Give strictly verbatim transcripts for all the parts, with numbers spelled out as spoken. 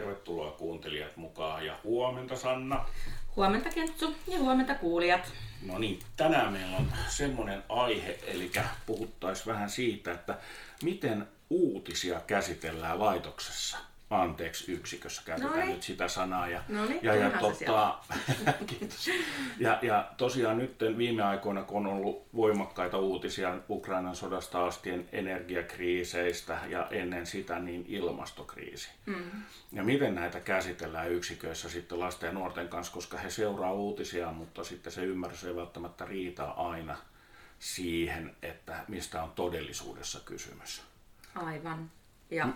tervetuloa kuuntelijat mukaan ja huomenta Sanna. Huomenta Kentsu ja huomenta kuulijat. No niin, tänään meillä on semmoinen aihe, eli puhuttaisiin vähän siitä, että miten uutisia käsitellään laitoksessa. Anteeksi, yksikössä käytetään Noin. Nyt sitä sanaa. Ja, Noniin, ja, ja, tota, ja, ja tosiaan nyt viime aikoina, kun on ollut voimakkaita uutisia Ukrainan sodasta asti, energiakriiseistä ja ennen sitä niin ilmastokriisi. Mm-hmm. Ja miten näitä käsitellään yksiköissä sitten lasten ja nuorten kanssa, koska he seuraa uutisia, mutta sitten se ymmärrys ei välttämättä riitä aina siihen, että mistä on todellisuudessa kysymys. Aivan. Ja...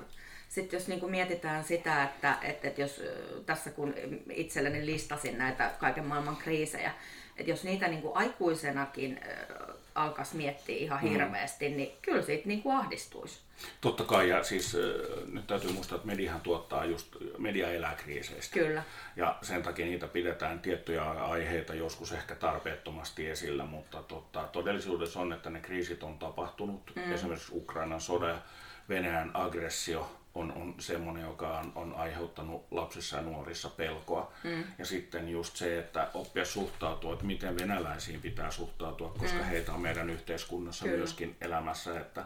Sitten jos niin kuin mietitään sitä, että, että, että jos tässä kun itselleni listasin näitä kaiken maailman kriisejä, että jos niitä niin kuin aikuisenakin alkaisi miettiä ihan hirveästi, mm. niin kyllä siitä niin kuin ahdistuisi. Totta kai, ja siis nyt täytyy muistaa, että mediahan tuottaa just, media elää kriiseistä. Kyllä. Ja sen takia niitä pidetään tiettyjä aiheita joskus ehkä tarpeettomasti esillä, mutta totta, todellisuudessa on, että ne kriisit on tapahtunut, mm. esimerkiksi Ukrainan soda ja Venäjän aggressio. On, on semmoinen, joka on, on aiheuttanut lapsissa ja nuorissa pelkoa. Mm. Ja sitten just se, että oppia suhtautua, että miten venäläisiin pitää suhtautua, koska mm. heitä on meidän yhteiskunnassa Kyllä. myöskin elämässä, että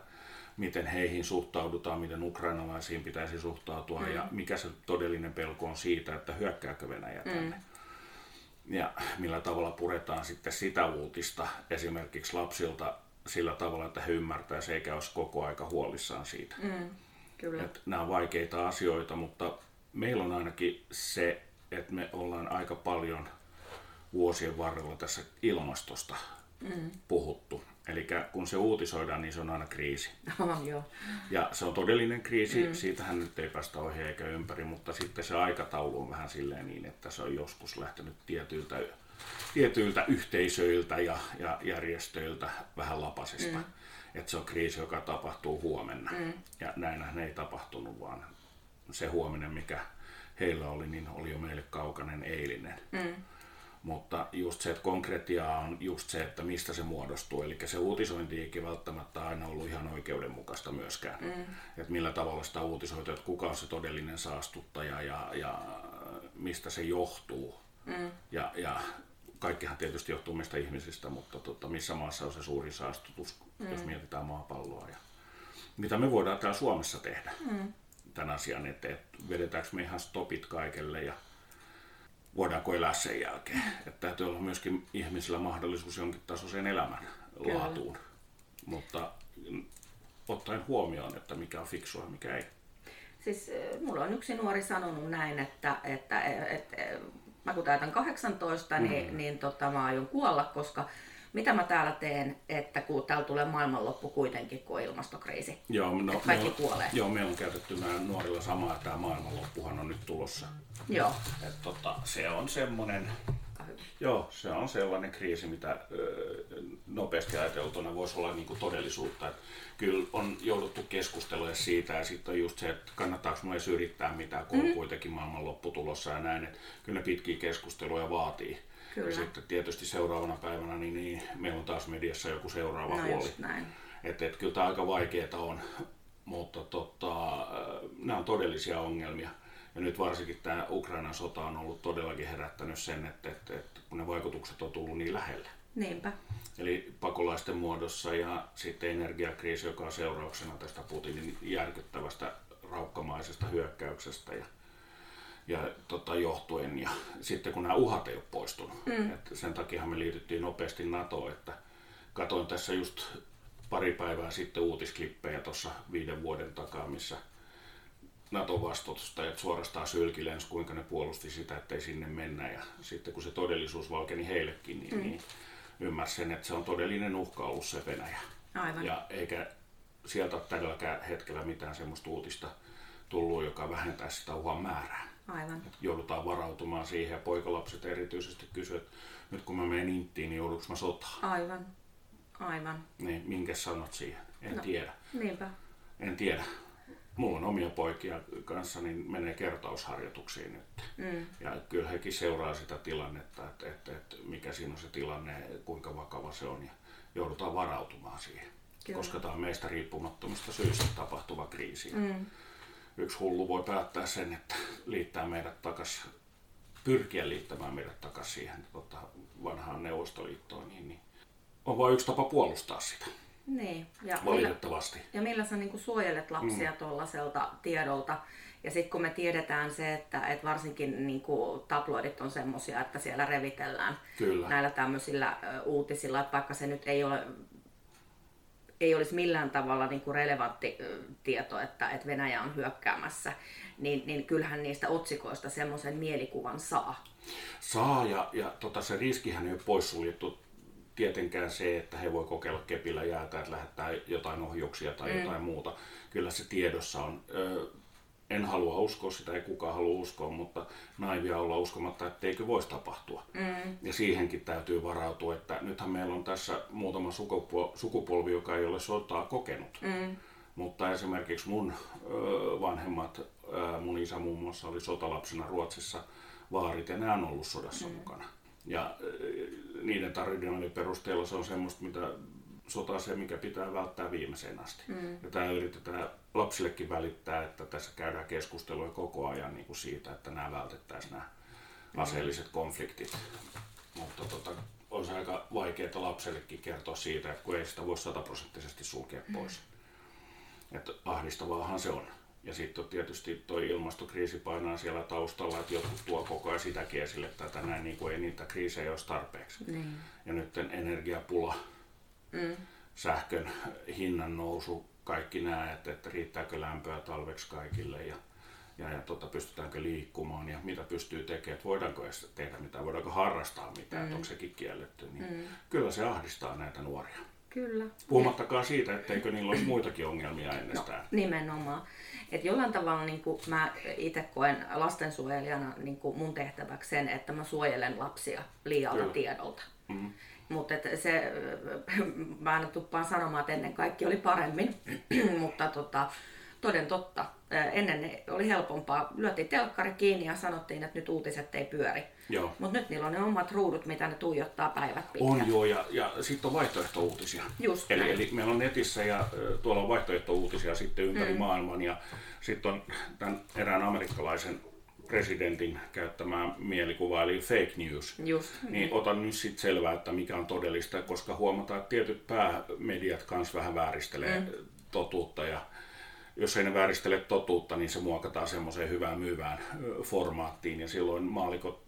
miten heihin suhtaudutaan, miten ukrainalaisiin pitäisi suhtautua mm. ja mikä se todellinen pelko on siitä, että hyökkääkö Venäjä tänne. Mm. Ja millä tavalla puretaan sitten sitä uutista esimerkiksi lapsilta sillä tavalla, että he ymmärtäisi eikä olisi koko aika huolissaan siitä. Mm. Että nämä on vaikeita asioita, mutta meillä on ainakin se, että me ollaan aika paljon vuosien varrella tässä ilmastosta mm. puhuttu. Eli kun se uutisoidaan, niin se on aina kriisi. Oh, joo. Ja se on todellinen kriisi, mm. siitähän nyt ei päästä ohi eikä ympäri, mutta sitten se aikataulu on vähän silleen niin, että se on joskus lähtenyt tietyiltä, tietyiltä yhteisöiltä ja, ja järjestöiltä vähän lapasesta. Mm. Että se on kriisi, joka tapahtuu huomenna. Mm. Ja näinhän ei tapahtunut, vaan se huominen, mikä heillä oli, niin oli jo meille kaukainen eilinen. Mm. Mutta just se, että konkretiaa on just se, että mistä se muodostuu. Eli se uutisointi eikin välttämättä aina ollut ihan oikeudenmukaista myöskään. Mm. Että millä tavalla sitä uutisoitua, että kuka on se todellinen saastuttaja ja, ja mistä se johtuu. Mm. Ja, ja kaikkihan tietysti johtuu meistä ihmisistä, mutta tota, missä maassa on se suuri saastutus, mm. jos mietitään maapalloa. Ja mitä me voidaan täällä Suomessa tehdä mm. tämän asian eteen? Vedetäänkö me ihan stopit kaikelle ja voidaanko elää sen jälkeen? Mm. Että täytyy olla myöskin ihmisillä mahdollisuus jonkin tasoiseen elämän Kyllä. laatuun, mutta ottaen huomioon, että mikä on fiksua ja mikä ei. Siis mulla on yksi nuori sanonut näin, että... että et, et, Mä kun täytän kahdeksantoista, niin, mm-hmm. niin tota, mä aion kuolla, koska mitä mä täällä teen, että kun täällä tulee maailmanloppu kuitenkin, kun on ilmastokriisi, joo, no, että kaikki me on, kuolee. Joo, me on käytetty nuorilla samaa, että tämä maailmanloppuhan on nyt tulossa. Joo. Et, tota, se on semmoinen, joo, se on sellainen kriisi, mitä öö, nopeasti ajateltuna voisi olla niinku todellisuutta. Et kyllä on jouduttu keskustelemaan siitä ja sitten on just se, että kannattaako minua edes yrittää mitään, kun mm-hmm. on kuitenkin maailman lopputulossa ja näin. Et kyllä ne pitkiä keskusteluja vaatii. Kyllä. Ja sitten tietysti seuraavana päivänä niin, niin meillä on taas mediassa joku seuraava no, huoli. Että et, kyllä tämä aika vaikeaa on, mutta tota, nämä on todellisia ongelmia. Ja nyt varsinkin tämä Ukrainan sota on ollut todellakin herättänyt sen, että, että, että kun ne vaikutukset on tullut niin lähelle. Niinpä. Eli pakolaisten muodossa ja sitten energiakriisi, joka on seurauksena tästä Putinin järkyttävästä raukkamaisesta hyökkäyksestä ja, ja tota, johtuen. Ja sitten kun nämä uhat ei ole poistunut. Mm. Sen takia me liityttiin nopeasti NATOon, että katsoin tässä just pari päivää sitten uutisklippejä tuossa viiden vuoden takaa, missä NATO-vastustajat suorastaan sylkilensi, kuinka ne puolusti sitä, ettei sinne mennä. Ja sitten kun se todellisuus valkeni heillekin, niin, mm. niin ymmärsin sen, että se on todellinen uhka ollut se Venäjä. Aivan. Ja eikä sieltä tälläkään hetkellä mitään semmoista uutista tullut, joka vähentää sitä uhan määrää. Aivan. Joudutaan varautumaan siihen ja poikalapset erityisesti kysyvät, että nyt kun mä menen inttiin, niin jouduks mä sotaan? Aivan. Aivan. Niin, minkä sanot siihen? En no, tiedä. Niinpä. En tiedä. Mulla on omia poikia kanssa, niin menee kertausharjoituksiin nyt. Mm. Ja kyllä hekin seuraa sitä tilannetta, että, että, että mikä siinä on se tilanne, kuinka vakava se on ja joudutaan varautumaan siihen. Kyllä. Koska tämä on meistä riippumattomista syistä tapahtuva kriisi. Mm. yksi hullu voi päättää sen, että liittää meidät takaisin, pyrkiä liittämään meidät takaisin siihen tota, vanhaan Neuvostoliittoon, niin, niin on vain yksi tapa puolustaa sitä. Niin. Ja valitettavasti. Millä, ja millä sä niinku suojelet lapsia mm. tuollaiselta tiedolta? Ja sitten kun me tiedetään se, että et varsinkin niinku tabloidit on semmoisia, että siellä revitellään Kyllä. näillä tämmöisillä uutisilla, että vaikka se nyt ei ole... ei olisi millään tavalla niinku relevantti tieto, että, että Venäjä on hyökkäämässä, niin, niin kyllähän niistä otsikoista semmoisen mielikuvan saa. Saa, ja, ja tota, se riskihän ei ole poissuljettu tietenkään se, että he voi kokeilla kepillä jäätä, että lähettää jotain ohjuksia tai mm. jotain muuta. Kyllä se tiedossa on. Ö, en halua uskoa sitä, ei kukaan halua uskoa, mutta naivia olla uskomatta, etteikö voisi tapahtua. Mm. Ja siihenkin täytyy varautua, että nythän meillä on tässä muutama sukupolvi, joka ei ole sotaa kokenut. Mm. Mutta esimerkiksi mun vanhemmat, mun isä muun muassa oli sotalapsena Ruotsissa, vaarit ja nämä on ollut sodassa mm. mukana. Ja niiden tarinoiden perusteella se on semmoista, mitä sota se, mikä pitää välttää viimeiseen asti. Mm. Ja tämä yritetään lapsillekin välittää, että tässä käydään keskustelua koko ajan niin kuin siitä, että nämä vältettäisiin nämä mm. aseelliset konfliktit. Mutta tota, on se aika vaikeaa lapsellekin kertoa siitä, että kun ei sitä voi sataprosenttisesti sulkea pois. Mm. Että ahdistavaahan se on. Ja sitten tietysti tuo ilmastokriisi painaa siellä taustalla, että jotkut tuo koko ajan sitäkin esille, että tänään niin ei niitä kriisejä olisi tarpeeksi. Mm. Ja nyt energiapula. Mm. Sähkön hinnan nousu, kaikki nämä, että, että riittääkö lämpöä talveksi kaikille ja, ja, ja tota, pystytäänkö liikkumaan ja mitä pystyy tekemään, että voidaanko edes tehdä mitään, voidaanko harrastaa mitään, mm. että onko sekin kielletty. Niin mm. Kyllä se ahdistaa näitä nuoria. Kyllä. Puhumattakaan siitä, etteikö niillä olisi muitakin ongelmia ennestään. No, nimenomaan. Et jollain tavalla niin kuin mä itse koen lastensuojelijana niin kuin mun tehtäväksi sen, että mä suojelen lapsia liialta Kyllä. tiedolta. Mm-hmm. Mutta se, mä aina tuppaan sanomaan, että ennen kaikki oli paremmin, mutta tota, toden totta, ennen oli helpompaa. Lyötiin telkkari kiinni ja sanottiin, että nyt uutiset ei pyöri. Mutta nyt niillä on ne omat ruudut, mitä ne tuijottaa päivät pitkät. On joo, ja, ja sitten on vaihtoehto-uutisia. Just eli, eli meillä on netissä ja tuolla on vaihtoehto-uutisia sitten ympäri mm. maailman. Ja sitten on tämän erään amerikkalaisen presidentin käyttämää mielikuvaa, eli fake news, Just, niin mm. otan nyt sitten selvää, että mikä on todellista, koska huomataan, että tietyt päämediat myös vähän vääristelee mm. totuutta, ja jos ei ne vääristele totuutta, niin se muokataan semmoiseen hyvään myyvään formaattiin, ja silloin maallikot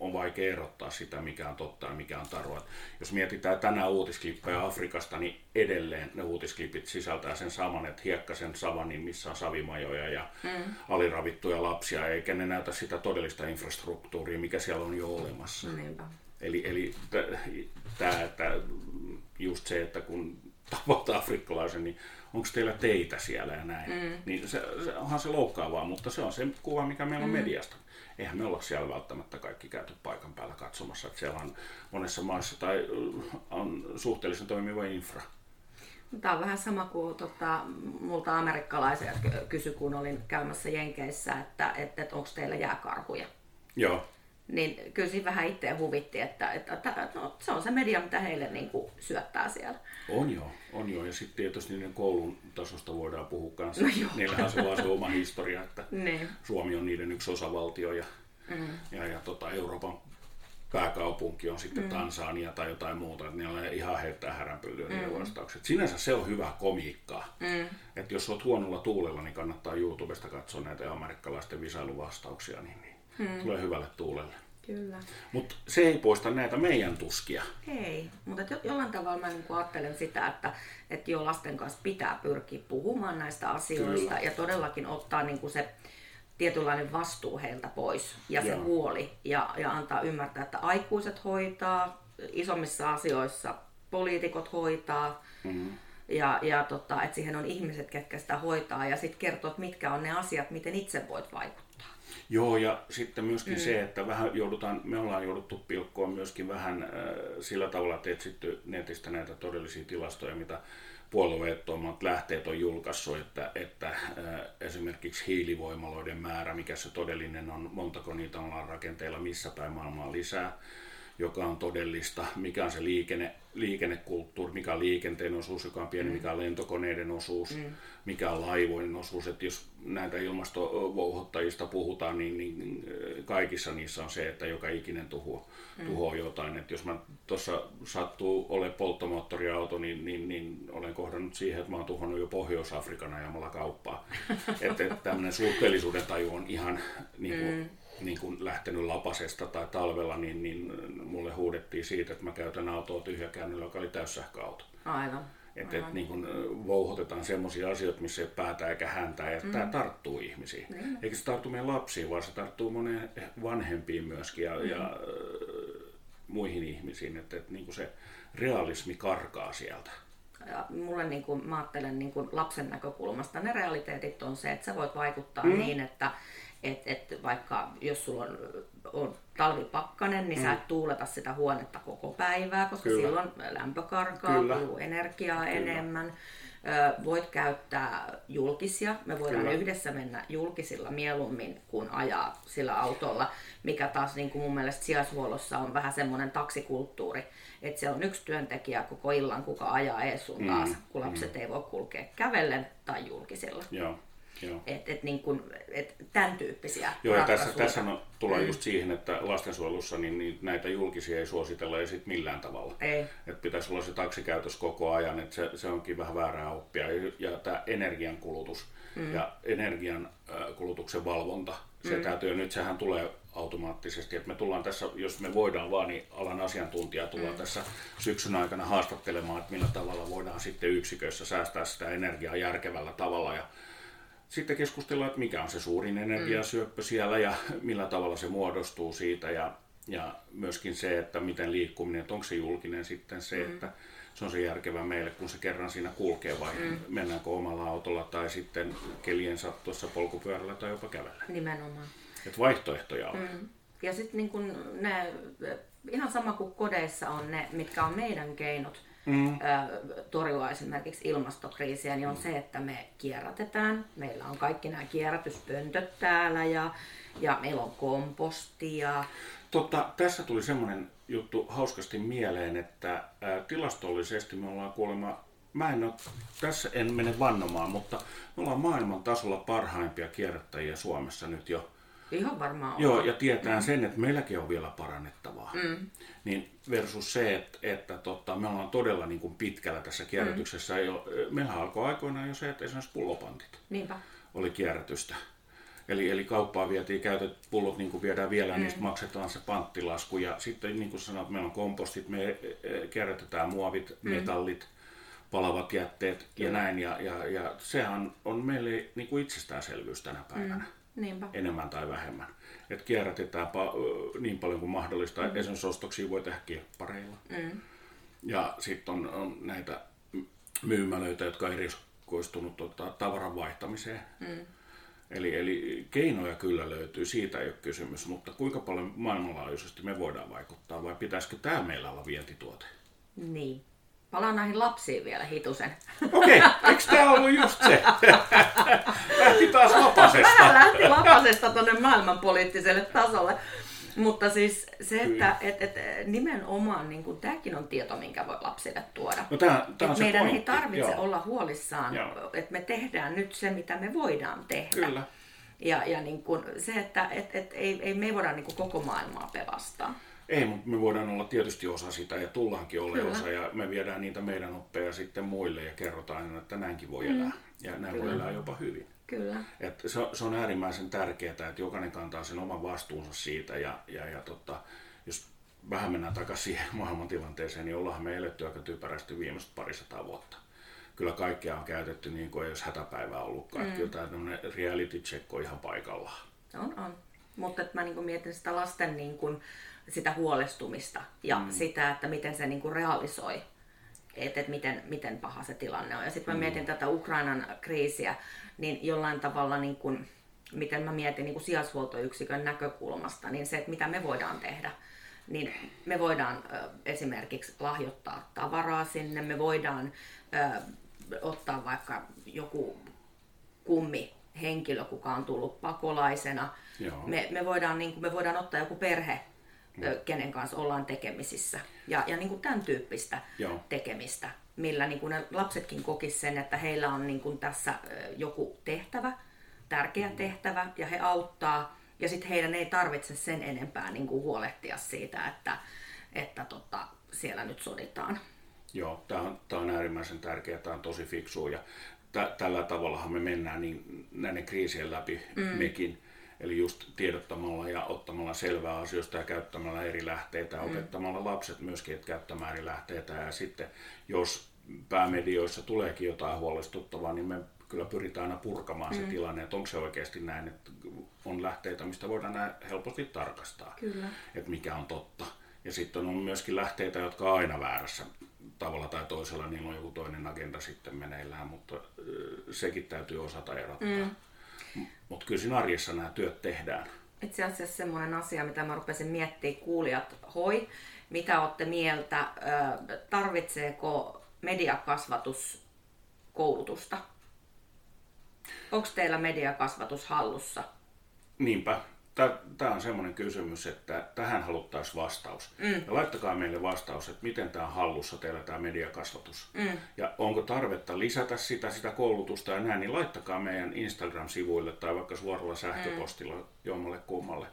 on vaikea erottaa sitä, mikä on totta ja mikä on tarua. Jos mietitään tänään uutisklippejä Afrikasta, niin edelleen ne uutisklipit sisältää sen saman, että hiekkasen savanin, missä on savimajoja ja mm. aliravittuja lapsia, eikä ne näytä sitä todellista infrastruktuuria, mikä siellä on jo olemassa. Mm. Eli, eli tämä, että just se, että kun tapaat afrikkalaisen, niin onko teillä teitä siellä ja näin, mm. niin se, se onhan se loukkaavaa, mutta se on se kuva, mikä meillä on mm. mediasta. Eihän me olla siellä välttämättä kaikki käyty paikan päällä katsomassa, että siellä on monessa maassa tai on suhteellisen toimiva infra. Tämä on vähän sama kuin tota, multa amerikkalaisia kysyi, kun olin käymässä Jenkeissä, että, että, että onko teillä jääkarhuja. Joo. Niin kyllä siinä vähän itseä huvitti, että, että, että no, se on se media, mitä heille niin kuin syöttää siellä. On joo, on joo. Ja sitten tietysti niiden koulun tasosta voidaan puhua kanssa. No niillähän se on se oma historia, että niin. Suomi on niiden yksi osavaltio ja, mm. ja, ja tota, Euroopan pääkaupunki on sitten mm. Tansania tai jotain muuta. Että niillä on ihan heittää häränpyllyä mm. niiden vastaukset. Sinänsä se on hyvä komiikkaa. Mm. Että jos olet huonolla tuulella, niin kannattaa YouTubesta katsoa näitä amerikkalaisten visailuvastauksia. Niin, niin. Hmm. Tulee hyvälle tuulelle. Kyllä. Mutta se ei poista näitä meidän tuskia. Ei, mutta jo- jollain tavalla mä niinku ajattelen sitä, että et jo lasten kanssa pitää pyrkiä puhumaan näistä asioista Kyllä. ja todellakin ottaa niinku se tietynlainen vastuu heiltä pois ja Joo. se huoli ja, ja antaa ymmärtää, että aikuiset hoitaa, isommissa asioissa poliitikot hoitaa. Hmm. Ja, ja tota, että siihen on ihmiset, ketkä sitä hoitaa ja sitten kertoo, mitkä on ne asiat, miten itse voit vaikuttaa. Joo, ja sitten myöskin mm. se, että vähän joudutaan, me ollaan jouduttu pilkkoon myöskin vähän äh, sillä tavalla, että etsitty netistä näitä todellisia tilastoja, mitä puolueettomat lähteet on julkaissut, että, että äh, esimerkiksi hiilivoimaloiden määrä, mikä se todellinen on, montako niitä ollaan rakenteilla, missä päin maailmaa lisää. joka on todellista, mikä on se liikenne, liikennekulttuuri, mikä on liikenteen osuus, joka on pieni, mm. mikä on lentokoneiden osuus, mm. mikä on laivojen osuus. Että jos näitä ilmastovouhottajista puhutaan, niin, niin kaikissa niissä on se, että joka ikinen tuho, mm. tuhoaa jotain. Että jos mä tuossa sattuu olemaan polttomoottoriauto, niin, niin, niin olen kohdannut siihen, että mä oon tuhonnut jo Pohjois-Afrikan ajamalla kauppaa. Että et tämmöinen suhteellisuuden taju on ihan niin kuin, mm. niin kun lähtenyt lapasesta tai talvella, niin, niin mulle huudettiin siitä, että mä käytän autoa tyhjäkäynnillä, joka oli täyssähköauto. Aivan. Että et, niin kun vouhotetaan semmoisia asioita, missä ei päätä eikä häntää, ja mm. tämä tarttuu ihmisiin. Mm. Eikä se tarttu meidän lapsiin, vaan se tarttuu moneen vanhempiin myöskin ja, mm. ja äh, muihin ihmisiin. Että et, niin kun se realismi karkaa sieltä. Ja mulle, niin kun, mä ajattelen niin kun lapsen näkökulmasta, ne realiteetit on se, että sä voit vaikuttaa mm. niin, että Et, et vaikka jos sulla on, on talvipakkanen, niin mm. sä et tuuleta sitä huonetta koko päivää, koska Kyllä. silloin lämpö karkaa, kuluu energiaa Kyllä. enemmän. Ö, voit käyttää julkisia. Me voidaan Kyllä. yhdessä mennä julkisilla mieluummin kuin ajaa sillä autolla, mikä taas niin kuin mun mielestä sijaishuollossa on vähän semmoinen taksikulttuuri. Että se on yksi työntekijä koko illan, kuka ajaa ees sun taas, mm. kun lapset mm. ei voi kulkea kävellen tai julkisilla. Joo. Että et, niin et, tämän tyyppisiä Joo, ja tässä, tässä no, tullaan mm. just siihen, että lastensuojelussa niin, niin näitä julkisia ei suositella ja sit millään tavalla. Että pitäisi olla se taksikäytös koko ajan, että se, se onkin vähän väärää oppia. Ja, ja tämä energiankulutus mm. ja energiankulutuksen valvonta, se mm. täytyy, ja nyt sehän tulee automaattisesti, että me tullaan tässä, jos me voidaan vaan, niin alan asiantuntijaa tullaan mm. tässä syksyn aikana haastattelemaan, että millä tavalla voidaan sitten yksiköissä säästää sitä energiaa järkevällä tavalla. Ja sitten keskustellaan, että mikä on se suurin energiasyöppö siellä ja millä tavalla se muodostuu siitä ja, ja myöskin se, että miten liikkuminen, että onko se julkinen sitten se, mm. että se on se järkevä meille, kun se kerran siinä kulkee vai mm. mennäänkö omalla autolla tai sitten kelien sattuessa polkupyörällä tai jopa kävellä. Nimenomaan. Että vaihtoehtoja on. Mm. Ja sitten niin kun ne, ihan sama kuin kodeissa on ne, mitkä on meidän keinot. Mm. torjua esimerkiksi ilmastokriisiä, niin on mm. se, että me kierrätetään. Meillä on kaikki nämä kierrätyspöntöt täällä ja, ja meillä on kompostia. Totta, tässä tuli semmoinen juttu hauskasti mieleen, että ä, tilastollisesti me ollaan kuulemma, mä en ole, tässä en mene vannomaan, mutta me ollaan maailman tasolla parhaimpia kierrättäjiä Suomessa nyt jo. Ihan varmaan on. Joo, ja tietää mm. sen, että meilläkin on vielä parannettavaa. Mm. Niin versus se, että, että totta, me ollaan todella niin kuin pitkällä tässä kierrätyksessä. Mm. Jo, meillähän alkoi aikoinaan jo se, että esimerkiksi pullopantit Niinpä. Oli kierrätystä. Eli, eli kauppaan vietiin käytetyt pullot, niin kuin viedään vielä, mm. niistä maksetaan se panttilasku. Ja sitten niin kuin sanoit, meillä on kompostit, me kierrätetään muovit, mm. metallit, palavat jätteet ja mm. näin. Ja, ja, ja sehän on meille niin kuin itsestäänselvyys tänä päivänä. Mm. Niinpä. Enemmän tai vähemmän. Et kierrätetään pa- niin paljon kuin mahdollista. Mm. Esimerkiksi ostoksia voi tehdä kieppareilla. Mm. Ja sitten on, on näitä myymälöitä, jotka on erikoistunut tota, tavaran vaihtamiseen. Mm. Eli, eli keinoja kyllä löytyy, siitä ei ole kysymys. Mutta kuinka paljon maailmanlaajuisesti me voidaan vaikuttaa vai pitäisikö tämä meillä olla vientituote? Niin. Palaan näihin lapsiin vielä hitusen. Okei, okay, eikö tää ollut just se? Lähti taas lapasesta. Vähän lähti lapasesta tuonne maailmanpoliittiselle tasolle. Mutta siis se, että et, et, nimenomaan niin tämäkin on tieto, minkä voi lapsille tuoda. No tää, tää on se meidän pointti. Ei tarvitse Joo. olla huolissaan, että me tehdään nyt se, mitä me voidaan tehdä. Kyllä. Ja, ja niin kun se, että et, et, ei, ei me ei voida niin koko maailmaa pelastaa. Ei, mutta me voidaan olla tietysti osa sitä ja tullaankin ole osa ja me viedään niitä meidän oppeja sitten muille ja kerrotaan, että näinkin voi elää mm. ja näin Kyllä. voi elää jopa hyvin. Kyllä. Et se, se on äärimmäisen tärkeää, että jokainen kantaa sen oman vastuunsa siitä ja, ja, ja tota, jos vähän mennään takaisin siihen maailmantilanteeseen, niin ollaan me eletty aika typerästi viimeiset parisataa vuotta. Kyllä kaikkea on käytetty niin kuin ei olisi hätäpäivää ollutkaan. Mm. Kyllä tämä reality check on ihan paikallaan. On, on. Mutta mä niin kun mietin sitä lasten niin kun sitä huolestumista ja mm. sitä, että miten se niinku realisoi, että et miten, miten paha se tilanne on. Ja sitten mä mietin mm. tätä Ukrainan kriisiä, niin jollain tavalla, niin kun, miten mä mietin niin kun sijaishuoltoyksikön näkökulmasta, niin se, että mitä me voidaan tehdä. Niin me voidaan ö, esimerkiksi lahjoittaa tavaraa sinne, me voidaan ö, ottaa vaikka joku kummi henkilö, kuka on tullut pakolaisena. Me, me, voidaan, niin kun, me voidaan ottaa joku perhe. kenen kanssa ollaan tekemisissä. Ja, ja niin kuin tämän tyyppistä Joo. tekemistä, millä niin kuin ne lapsetkin kokisivat sen, että heillä on niin kuin tässä joku tehtävä, tärkeä tehtävä, ja he auttaa. Ja sitten heidän ei tarvitse sen enempää niin kuin huolehtia siitä, että, että tota, siellä nyt soditaan. Joo, tämä on, on äärimmäisen tärkeää, tämä on tosi fiksua. Ja t- tällä tavallahan me mennään niin, näiden kriisien läpi mm. mekin. Eli just tiedottamalla ja ottamalla selvää asioista ja käyttämällä eri lähteitä ja opettamalla lapset myöskin, että käyttämään eri lähteitä. Ja sitten jos päämedioissa tuleekin jotain huolestuttavaa, niin me kyllä pyritään aina purkamaan se mm. tilanne, että onko se oikeasti näin, että on lähteitä, mistä voidaan helposti tarkastaa, kyllä. että mikä on totta. Ja sitten on myöskin lähteitä, jotka on aina väärässä tavalla tai toisella, niillä on joku toinen agenda sitten meneillään, mutta sekin täytyy osata erottaa. Mm. Mutta kyllä siinä arjessa nämä työt tehdään. Itse asiassa semmoinen asia, mitä mä rupesin miettimään, kuulijat, hoi, mitä olette mieltä, tarvitseeko mediakasvatus koulutusta? Onko teillä mediakasvatus hallussa? Niinpä. Tämä on semmoinen kysymys, että tähän haluttaisiin vastaus. Mm. Ja laittakaa meille vastaus, että miten tämä on hallussa teillä tämä mediakasvatus. Mm. Ja onko tarvetta lisätä sitä, sitä koulutusta ja näin, niin laittakaa meidän Instagram-sivuille tai vaikka suoralla sähköpostilla mm. jommalle kummalle.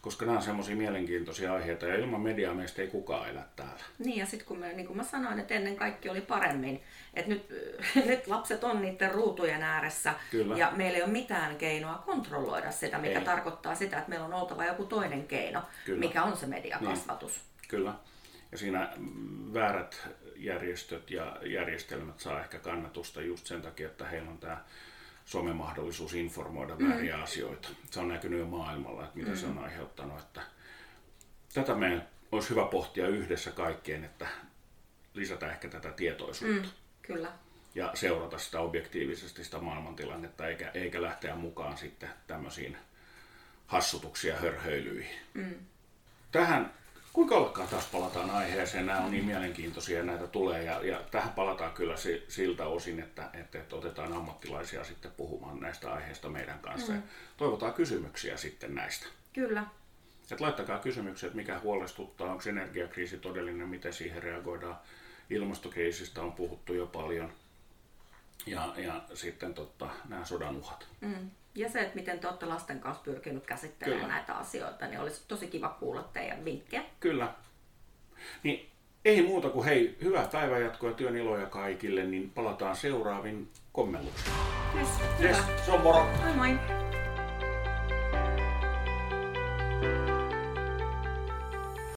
Koska nämä on semmoisia mielenkiintoisia aiheita ja ilman mediaa meistä ei kukaan elä täällä. Niin ja sitten kun me, niin kuin mä sanoin, että ennen kaikki oli paremmin. Että nyt, nyt lapset on niiden ruutujen ääressä Kyllä. ja meillä ei ole mitään keinoa kontrolloida sitä, mikä ei. Tarkoittaa sitä, että meillä on oltava joku toinen keino, Kyllä. mikä on se mediakasvatus. No. Kyllä. Ja siinä väärät järjestöt ja järjestelmät saa ehkä kannatusta just sen takia, että heillä on tämä somemahdollisuus informoida vääriä mm. asioita. Se on näkynyt jo maailmalla, että mitä mm. se on aiheuttanut. Että tätä meidän olisi hyvä pohtia yhdessä kaikkeen, että lisätä ehkä tätä tietoisuutta. Mm. Kyllä. Ja seurata sitä objektiivisesti sitä maailmantilannetta, eikä, eikä lähteä mukaan sitten tämmöisiin hassutuksiin ja hörhöilyihin. Mm. Tähän, kuinka ollakaan taas palataan aiheeseen, nämä on niin mielenkiintoisia, näitä tulee ja, ja tähän palataan kyllä siltä osin, että, että, että otetaan ammattilaisia sitten puhumaan näistä aiheista meidän kanssa mm. ja toivotaan kysymyksiä sitten näistä. Kyllä. Et laittakaa kysymyksiä, että mikä huolestuttaa, onko energiakriisi todellinen, miten siihen reagoidaan. Ilmastokriisistä on puhuttu jo paljon ja, ja sitten totta, nämä sodan uhat. Mm. Ja se, että miten te olette lasten kanssa pyrkinyt käsittelemään Kyllä. näitä asioita, niin olisi tosi kiva kuulla teidän vinkkejä. Kyllä. Niin ei muuta kuin hei, hyvää päivänjatkoa ja työn iloja kaikille, niin palataan seuraavin kommelluksiin. Yes, yes, se on moro. Moi moi.